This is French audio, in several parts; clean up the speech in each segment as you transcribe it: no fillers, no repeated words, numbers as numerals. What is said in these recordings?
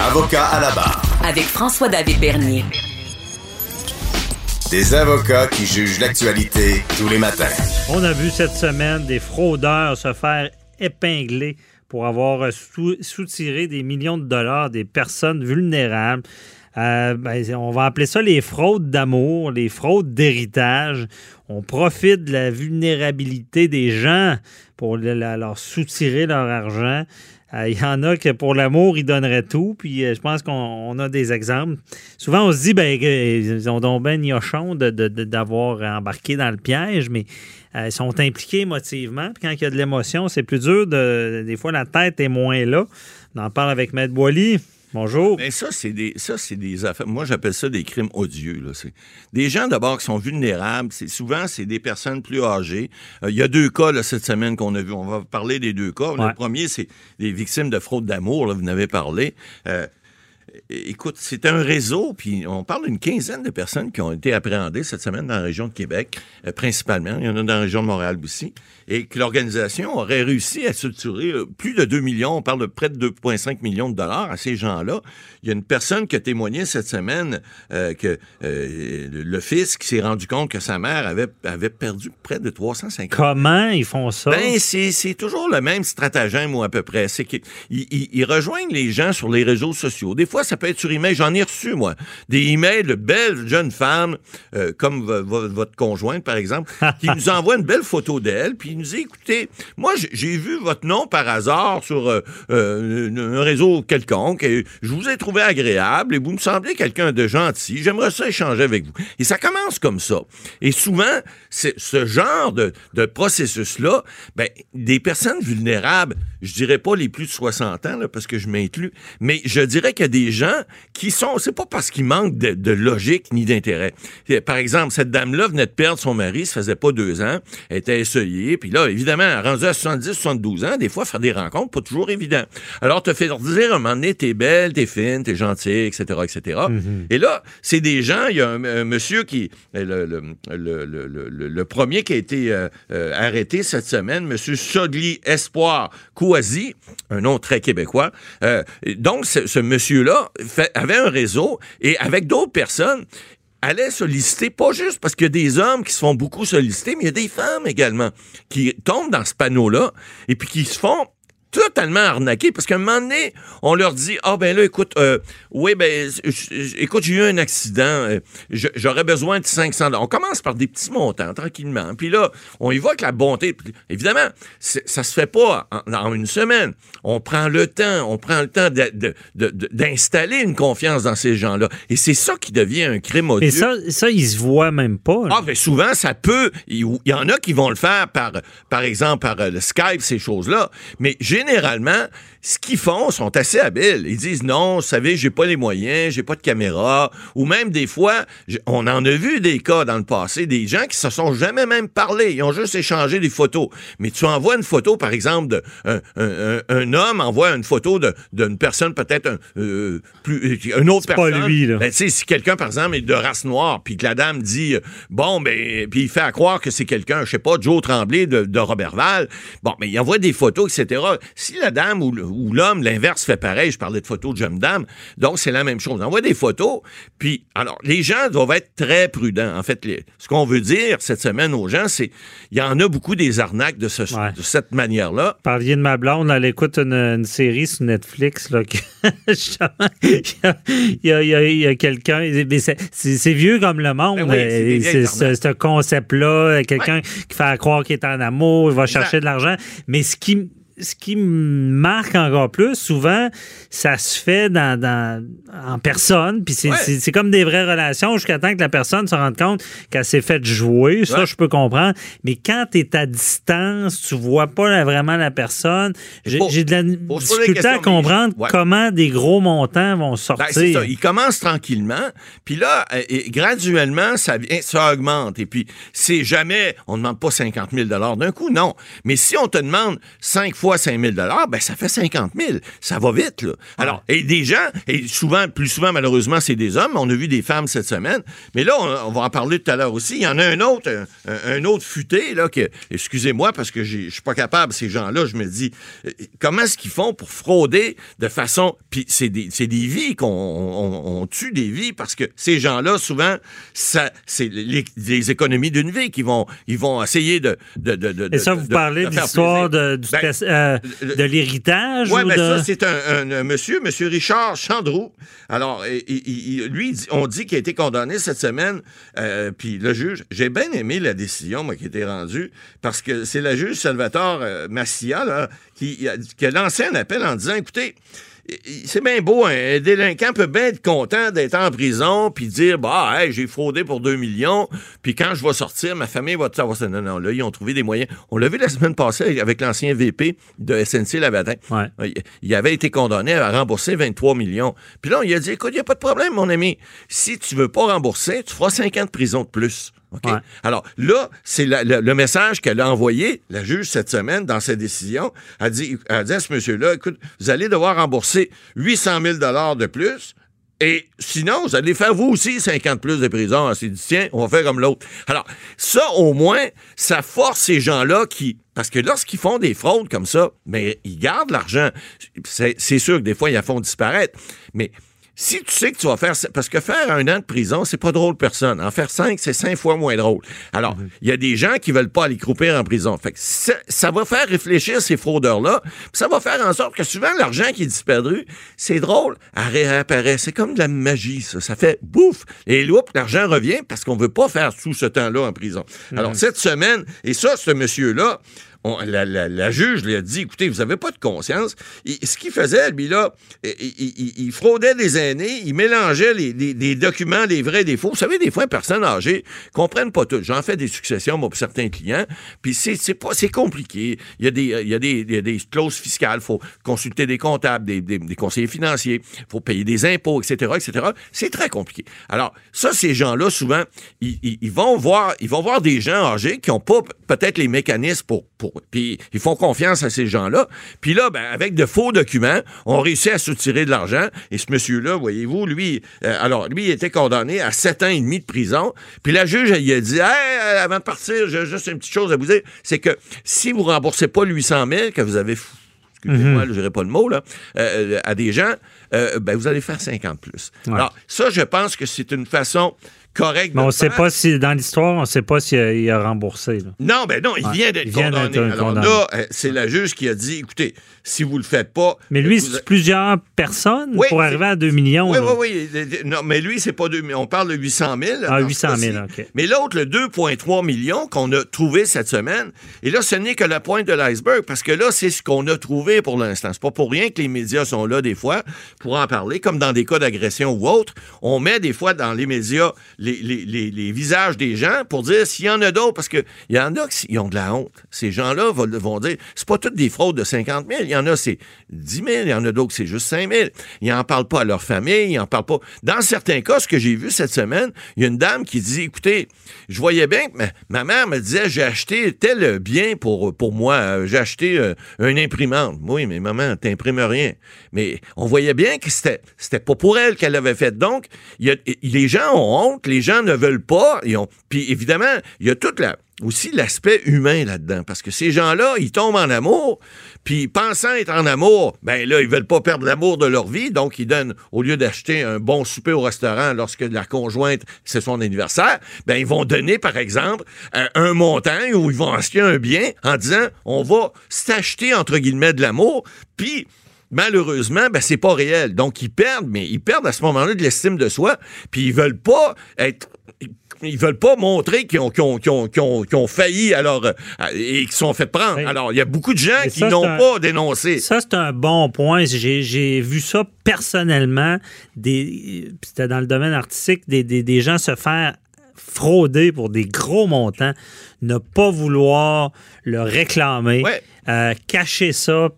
Avocats à la barre. Avec François-David Bernier. Des avocats qui jugent l'actualité tous les matins. On a vu cette semaine des fraudeurs se faire épingler pour avoir soutiré des millions de dollars des personnes vulnérables. On va appeler ça les fraudes d'amour, les fraudes d'héritage. On profite de la vulnérabilité des gens pour leur soutirer leur argent. Il y en a que pour l'amour, ils donneraient tout. Puis je pense qu'on a des exemples. Souvent, on se dit, ils ont donc ben gnochon d'avoir embarqué dans le piège, mais ils sont impliqués émotivement. Puis quand il y a de l'émotion, c'est plus dur. Des fois, la tête est moins là. On en parle avec Maître Boily. Bonjour. Mais ça, c'est des affaires. Moi, j'appelle ça des crimes odieux. Là. C'est des gens, d'abord, qui sont vulnérables. Souvent, c'est des personnes plus âgées. Il y a deux cas, là, cette semaine, qu'on a vu. On va parler des deux cas. Ouais. Le premier, c'est les victimes de fraude d'amour. Là, vous en avez parlé. Écoute, c'est un réseau, puis on parle d'une quinzaine de personnes qui ont été appréhendées cette semaine dans la région de Québec, principalement. Il y en a dans la région de Montréal aussi. Et que l'organisation aurait réussi à structurer plus de 2 millions, on parle de près de 2,5 millions de dollars à ces gens-là. Il y a une personne qui a témoigné cette semaine que le fils qui s'est rendu compte que sa mère avait perdu près de 350 000. Comment ils font ça? C'est toujours le même stratagème ou à peu près. C'est qu'ils rejoignent les gens sur les réseaux sociaux. Des fois, ça peut être sur email. J'en ai reçu, moi, des emails de belles jeunes femmes, comme votre conjointe, par exemple, qui nous envoient une belle photo d'elle, puis ils nous disent, écoutez, moi, j'ai vu votre nom par hasard sur un réseau quelconque, et je vous ai trouvé agréable, et vous me semblez quelqu'un de gentil, j'aimerais ça échanger avec vous. Et ça commence comme ça. Et souvent, ce genre de processus-là, des personnes vulnérables, je dirais pas les plus de 60 ans, là, parce que je m'inclus, mais je dirais qu'il y a des gens qui sont... C'est pas parce qu'ils manquent de logique ni d'intérêt. Par exemple, cette dame-là venait de perdre son mari, ça faisait pas 2 ans, elle était essayée, puis là, évidemment, rendue à 70, 72 ans, des fois, faire des rencontres, pas toujours évident. Alors, te fait dire, à un moment donné, t'es belle, t'es fine, t'es gentille, etc., etc. Mm-hmm. Et là, c'est des gens, il y a un monsieur qui... Le premier qui a été arrêté cette semaine, monsieur Sodli Espoir Kouasi, un nom très québécois. Donc, ce monsieur là avait un réseau et avec d'autres personnes allait solliciter, pas juste parce qu'il y a des hommes qui se font beaucoup solliciter, mais il y a des femmes également qui tombent dans ce panneau-là et puis qui se font totalement arnaqués, parce qu'à un moment donné, on leur dit, écoute, j'ai eu un accident, j'aurais besoin de 500 $. On commence par des petits montants, tranquillement. Puis là, on y va avec la bonté. Évidemment, ça se fait pas en une semaine. On prend le temps d'installer une confiance dans ces gens-là. Et c'est ça qui devient un crime odieux. Et ça, ils se voient même pas. Là. Ah, mais souvent, ça peut, il y en a qui vont le faire par exemple, par le Skype, ces choses-là. Mais généralement, ce qu'ils font, sont assez habiles. Ils disent, non, vous savez, j'ai pas les moyens, j'ai pas de caméra. Ou même, des fois, on en a vu des cas dans le passé, des gens qui se sont jamais même parlé. Ils ont juste échangé des photos. Mais tu envoies une photo, par exemple, d'un homme envoie une photo d'une personne, peut-être une autre c'est personne. Pas lui, là. Tu sais, si quelqu'un, par exemple, est de race noire, puis que la dame dit, puis il fait à croire que c'est quelqu'un, je sais pas, Joe Tremblay de Roberval. Mais il envoie des photos, etc. Si la dame ou l'homme, l'inverse fait pareil, je parlais de photos de jeune dame, donc c'est la même chose. On envoie des photos, puis alors les gens doivent être très prudents. En fait, ce qu'on veut dire cette semaine aux gens, c'est il y en a beaucoup des arnaques de cette manière-là. Vous parliez de ma blonde, elle écoute une série sur Netflix, là, que il y a quelqu'un, mais c'est vieux comme le monde, ce concept-là, quelqu'un qui fait croire qu'il est en amour, il va chercher de l'argent, mais ce qui marque encore plus, souvent, ça se fait en personne, puis c'est comme des vraies relations jusqu'à temps que la personne se rende compte qu'elle s'est faite jouer, ça je peux comprendre, mais quand t'es à distance, tu vois pas vraiment la personne, j'ai de la difficulté à comprendre comment des gros montants vont sortir. C'est ça. Ils commencent tranquillement, puis là, graduellement, ça augmente, et puis c'est jamais, on demande pas 50 000 $ d'un coup, non, mais si on te demande 5 fois 5 000 ben ça fait 50 000. Ça va vite, là. Alors, et des gens, et souvent, plus souvent, malheureusement, c'est des hommes. On a vu des femmes cette semaine. Mais là, on va en parler tout à l'heure aussi. Il y en a un autre futé, là, que, excusez-moi, parce que je suis pas capable, ces gens-là, je me dis, comment est-ce qu'ils font pour frauder de façon... Puis c'est des vies qu'on tue, des vies, parce que ces gens-là, souvent, ça, c'est les économies d'une vie qui vont... Ils vont essayer de... Et ça, vous parlez de l'histoire de l'héritage? Oui, mais ça, c'est un monsieur, M. Richard Chandroux. Alors, lui, on dit qu'il a été condamné cette semaine, puis le juge, j'ai bien aimé la décision, moi, qui a été rendue, parce que c'est la juge Salvatore Massia, là, qui a lancé un appel en disant, écoutez... C'est bien beau, un délinquant peut bien être content d'être en prison puis dire, bah, hey, j'ai fraudé pour 2 millions, puis quand je vais sortir, ma famille va tout savoir. Non, là, ils ont trouvé des moyens. On l'a vu la semaine passée avec l'ancien VP de SNC-Lavalin. Ouais. Il avait été condamné à rembourser 23 millions. Puis là, il a dit, écoute, il n'y a pas de problème, mon ami. Si tu veux pas rembourser, tu feras 5 ans de prison de plus. Okay? Ouais. Alors là, c'est le message qu'elle a envoyé, la juge, cette semaine, dans sa décision. Elle a dit à ce monsieur-là, écoute, vous allez devoir rembourser 800 000 $ de plus, et sinon, vous allez faire vous aussi 50 plus de prison. Elle s'est dit, tiens, on va faire comme l'autre. Alors, ça, au moins, ça force ces gens-là qui... Parce que lorsqu'ils font des fraudes comme ça, mais ils gardent l'argent. C'est sûr que des fois, ils la font disparaître, mais... Si tu sais que tu vas faire... Parce que faire 1 an de prison, c'est pas drôle personne. En faire 5, c'est 5 fois moins drôle. Alors, il y a des gens qui veulent pas aller croupir en prison. Fait que ça va faire réfléchir ces fraudeurs-là. Puis ça va faire en sorte que souvent, l'argent qui est disparu, c'est drôle, elle réapparaît. C'est comme de la magie, ça. Ça fait bouf! Et loup, l'argent revient parce qu'on veut pas faire tout ce temps-là en prison. Alors, cette semaine... Et ça, ce monsieur-là... La juge lui a dit, écoutez, vous n'avez pas de conscience. Ce qu'il faisait, lui, là, il fraudait des aînés, il mélangeait les documents, les vrais, des faux. Vous savez, des fois, les personnes âgées ne comprennent pas tout. J'en fais des successions, moi, pour certains clients, puis c'est compliqué. Il y a des clauses fiscales, il faut consulter des comptables, des conseillers financiers, il faut payer des impôts, etc., etc. C'est très compliqué. Alors, ça, ces gens-là, souvent, ils vont voir des gens âgés qui n'ont pas peut-être les mécanismes pour puis ils font confiance à ces gens-là. Puis là, ben, avec de faux documents, on réussit à soutirer de l'argent. Et ce monsieur-là, voyez-vous, lui, il était condamné à 7 ans et demi de prison. Puis la juge, elle a dit, hey, avant de partir, j'ai juste une petite chose à vous dire, c'est que si vous remboursez pas 800 000 que vous avez... Excusez-moi, je dirais pas le mot, là, à des gens, ben vous allez faire 50 plus. Ouais. Alors, ça, je pense que c'est une façon... correct. Mais on sait pas si, dans l'histoire, on sait pas s'il a remboursé. Là. Non, ben non, il vient d'être condamné. Alors là, c'est la juge qui a dit, écoutez, si vous le faites pas... Mais lui, c'est plusieurs personnes pour arriver à 2 millions. Oui. Non, mais lui, c'est pas 2 millions. On parle de 800 000. Ah, 800 000, OK. Mais l'autre, le 2,3 millions qu'on a trouvé cette semaine, et là, ce n'est que la pointe de l'iceberg, parce que là, c'est ce qu'on a trouvé pour l'instant. C'est pas pour rien que les médias sont là, des fois, pour en parler, comme dans des cas d'agression ou autre. On met, des fois, dans les médias... Les visages des gens pour dire s'il y en a d'autres, parce qu'il y en a qui ont de la honte. Ces gens-là vont dire, c'est pas toutes des fraudes de 50 000, il y en a c'est 10 000, il y en a d'autres c'est juste 5 000. Ils n'en parlent pas à leur famille, ils n'en parlent pas. Dans certains cas, ce que j'ai vu cette semaine, il y a une dame qui dit, écoutez, je voyais bien que ma mère me disait, j'ai acheté tel bien pour moi, j'ai acheté une imprimante. Oui, mais maman, t'imprimes rien. Mais on voyait bien que c'était pas pour elle qu'elle l'avait fait. Donc, les gens ont honte, les gens ne veulent pas. Puis évidemment, il y a toute aussi l'aspect humain là-dedans. Parce que ces gens-là, ils tombent en amour, puis pensant être en amour, ben là, ils veulent pas perdre l'amour de leur vie, donc ils donnent, au lieu d'acheter un bon souper au restaurant lorsque la conjointe, c'est son anniversaire, ben ils vont donner, par exemple, un montant ou ils vont acheter un bien en disant, on va s'acheter, entre guillemets, de l'amour, puis... malheureusement, ben c'est pas réel. Donc, ils perdent à ce moment-là de l'estime de soi, puis ils veulent pas montrer qu'ils ont failli et qu'ils sont fait prendre. Alors, il y a beaucoup de gens qui n'ont pas dénoncé. Ça, c'est un bon point. J'ai vu ça personnellement, c'était dans le domaine artistique, des gens se faire frauder pour des gros montants, ne pas vouloir le réclamer, cacher ça,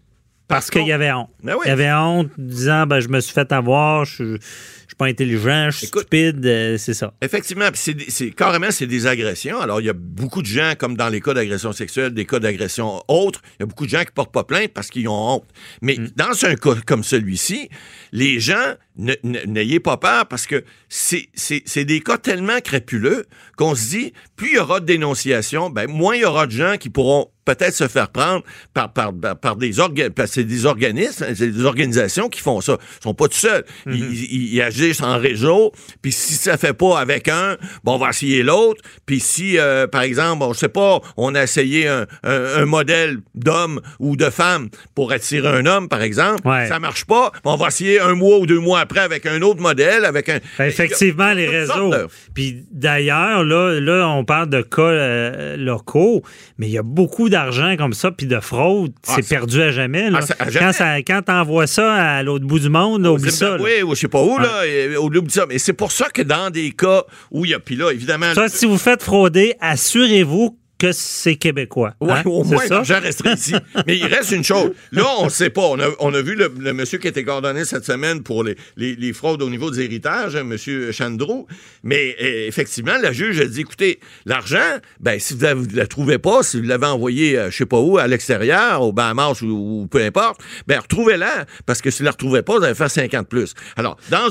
parce qu'il y avait honte. Ben oui. Il avait honte, disant je me suis fait avoir, je suis pas intelligent, je suis stupide, c'est ça. Effectivement, c'est carrément des agressions. Alors, il y a beaucoup de gens, comme dans les cas d'agression sexuelle, des cas d'agression autres, il y a beaucoup de gens qui portent pas plainte parce qu'ils ont honte. Mais dans un cas comme celui-ci, les gens, n'ayez pas peur parce que c'est des cas tellement crapuleux qu'on se dit, plus il y aura de dénonciations, moins il y aura de gens qui pourront peut-être se faire prendre par des organismes, c'est des organisations qui font ça. Ils sont pas tout seuls. Mm-hmm. Ils agissent en réseau, puis si ça fait pas avec un, on va essayer l'autre, puis si, par exemple, on a essayé un modèle d'homme ou de femme pour attirer un homme, par exemple, ça marche pas, on va essayer un mois ou 2 mois après avec un autre modèle, avec un... Effectivement, les réseaux. Puis d'ailleurs, là, on parle de cas locaux, mais il y a beaucoup d'argent comme ça, puis de fraude, c'est perdu à jamais. Là. Quand t'envoies ça à l'autre bout du monde, oublie ça. Oui, je sais pas où, oublie ça. Mais c'est pour ça que dans des cas où il y a... Puis là, évidemment... Ça, si vous faites frauder, assurez-vous que c'est québécois. Oui, hein? Au moins, j'en resterai ici. Mais il reste une chose. Là, on ne sait pas. On a vu le monsieur qui a été coordonné cette semaine pour les fraudes au niveau des héritages, hein, monsieur Chandroux. Mais effectivement, la juge a dit, écoutez, l'argent, si vous ne le trouvez pas, si vous l'avez envoyé, je ne sais pas où, à l'extérieur, au Bahamas ou peu importe, retrouvez-la, parce que si vous ne la retrouvez pas, vous allez faire 50 plus. Alors, dans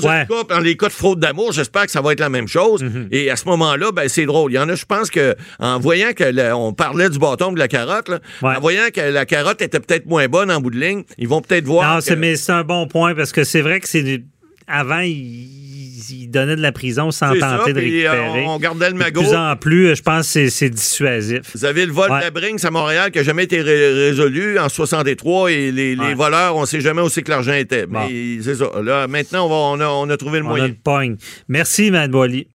les cas de fraude d'amour, j'espère que ça va être la même chose. Mm-hmm. Et à ce moment-là, c'est drôle. Il y en a, je pense que, en voyant que on parlait du bâton de la carotte. Là. Ouais. En voyant que la carotte était peut-être moins bonne en bout de ligne, ils vont peut-être voir... Non, mais c'est un bon point, parce que c'est vrai que avant, ils donnaient de la prison sans tenter de récupérer. On gardait le magot. De plus en plus, je pense que c'est dissuasif. Vous avez le vol de la Brinks à Montréal qui n'a jamais été résolu en 1963, et les voleurs, on ne sait jamais où c'est que l'argent était. Mais c'est ça. Là, maintenant, on a trouvé le moyen. On a le pogne. Merci, Mme Boily.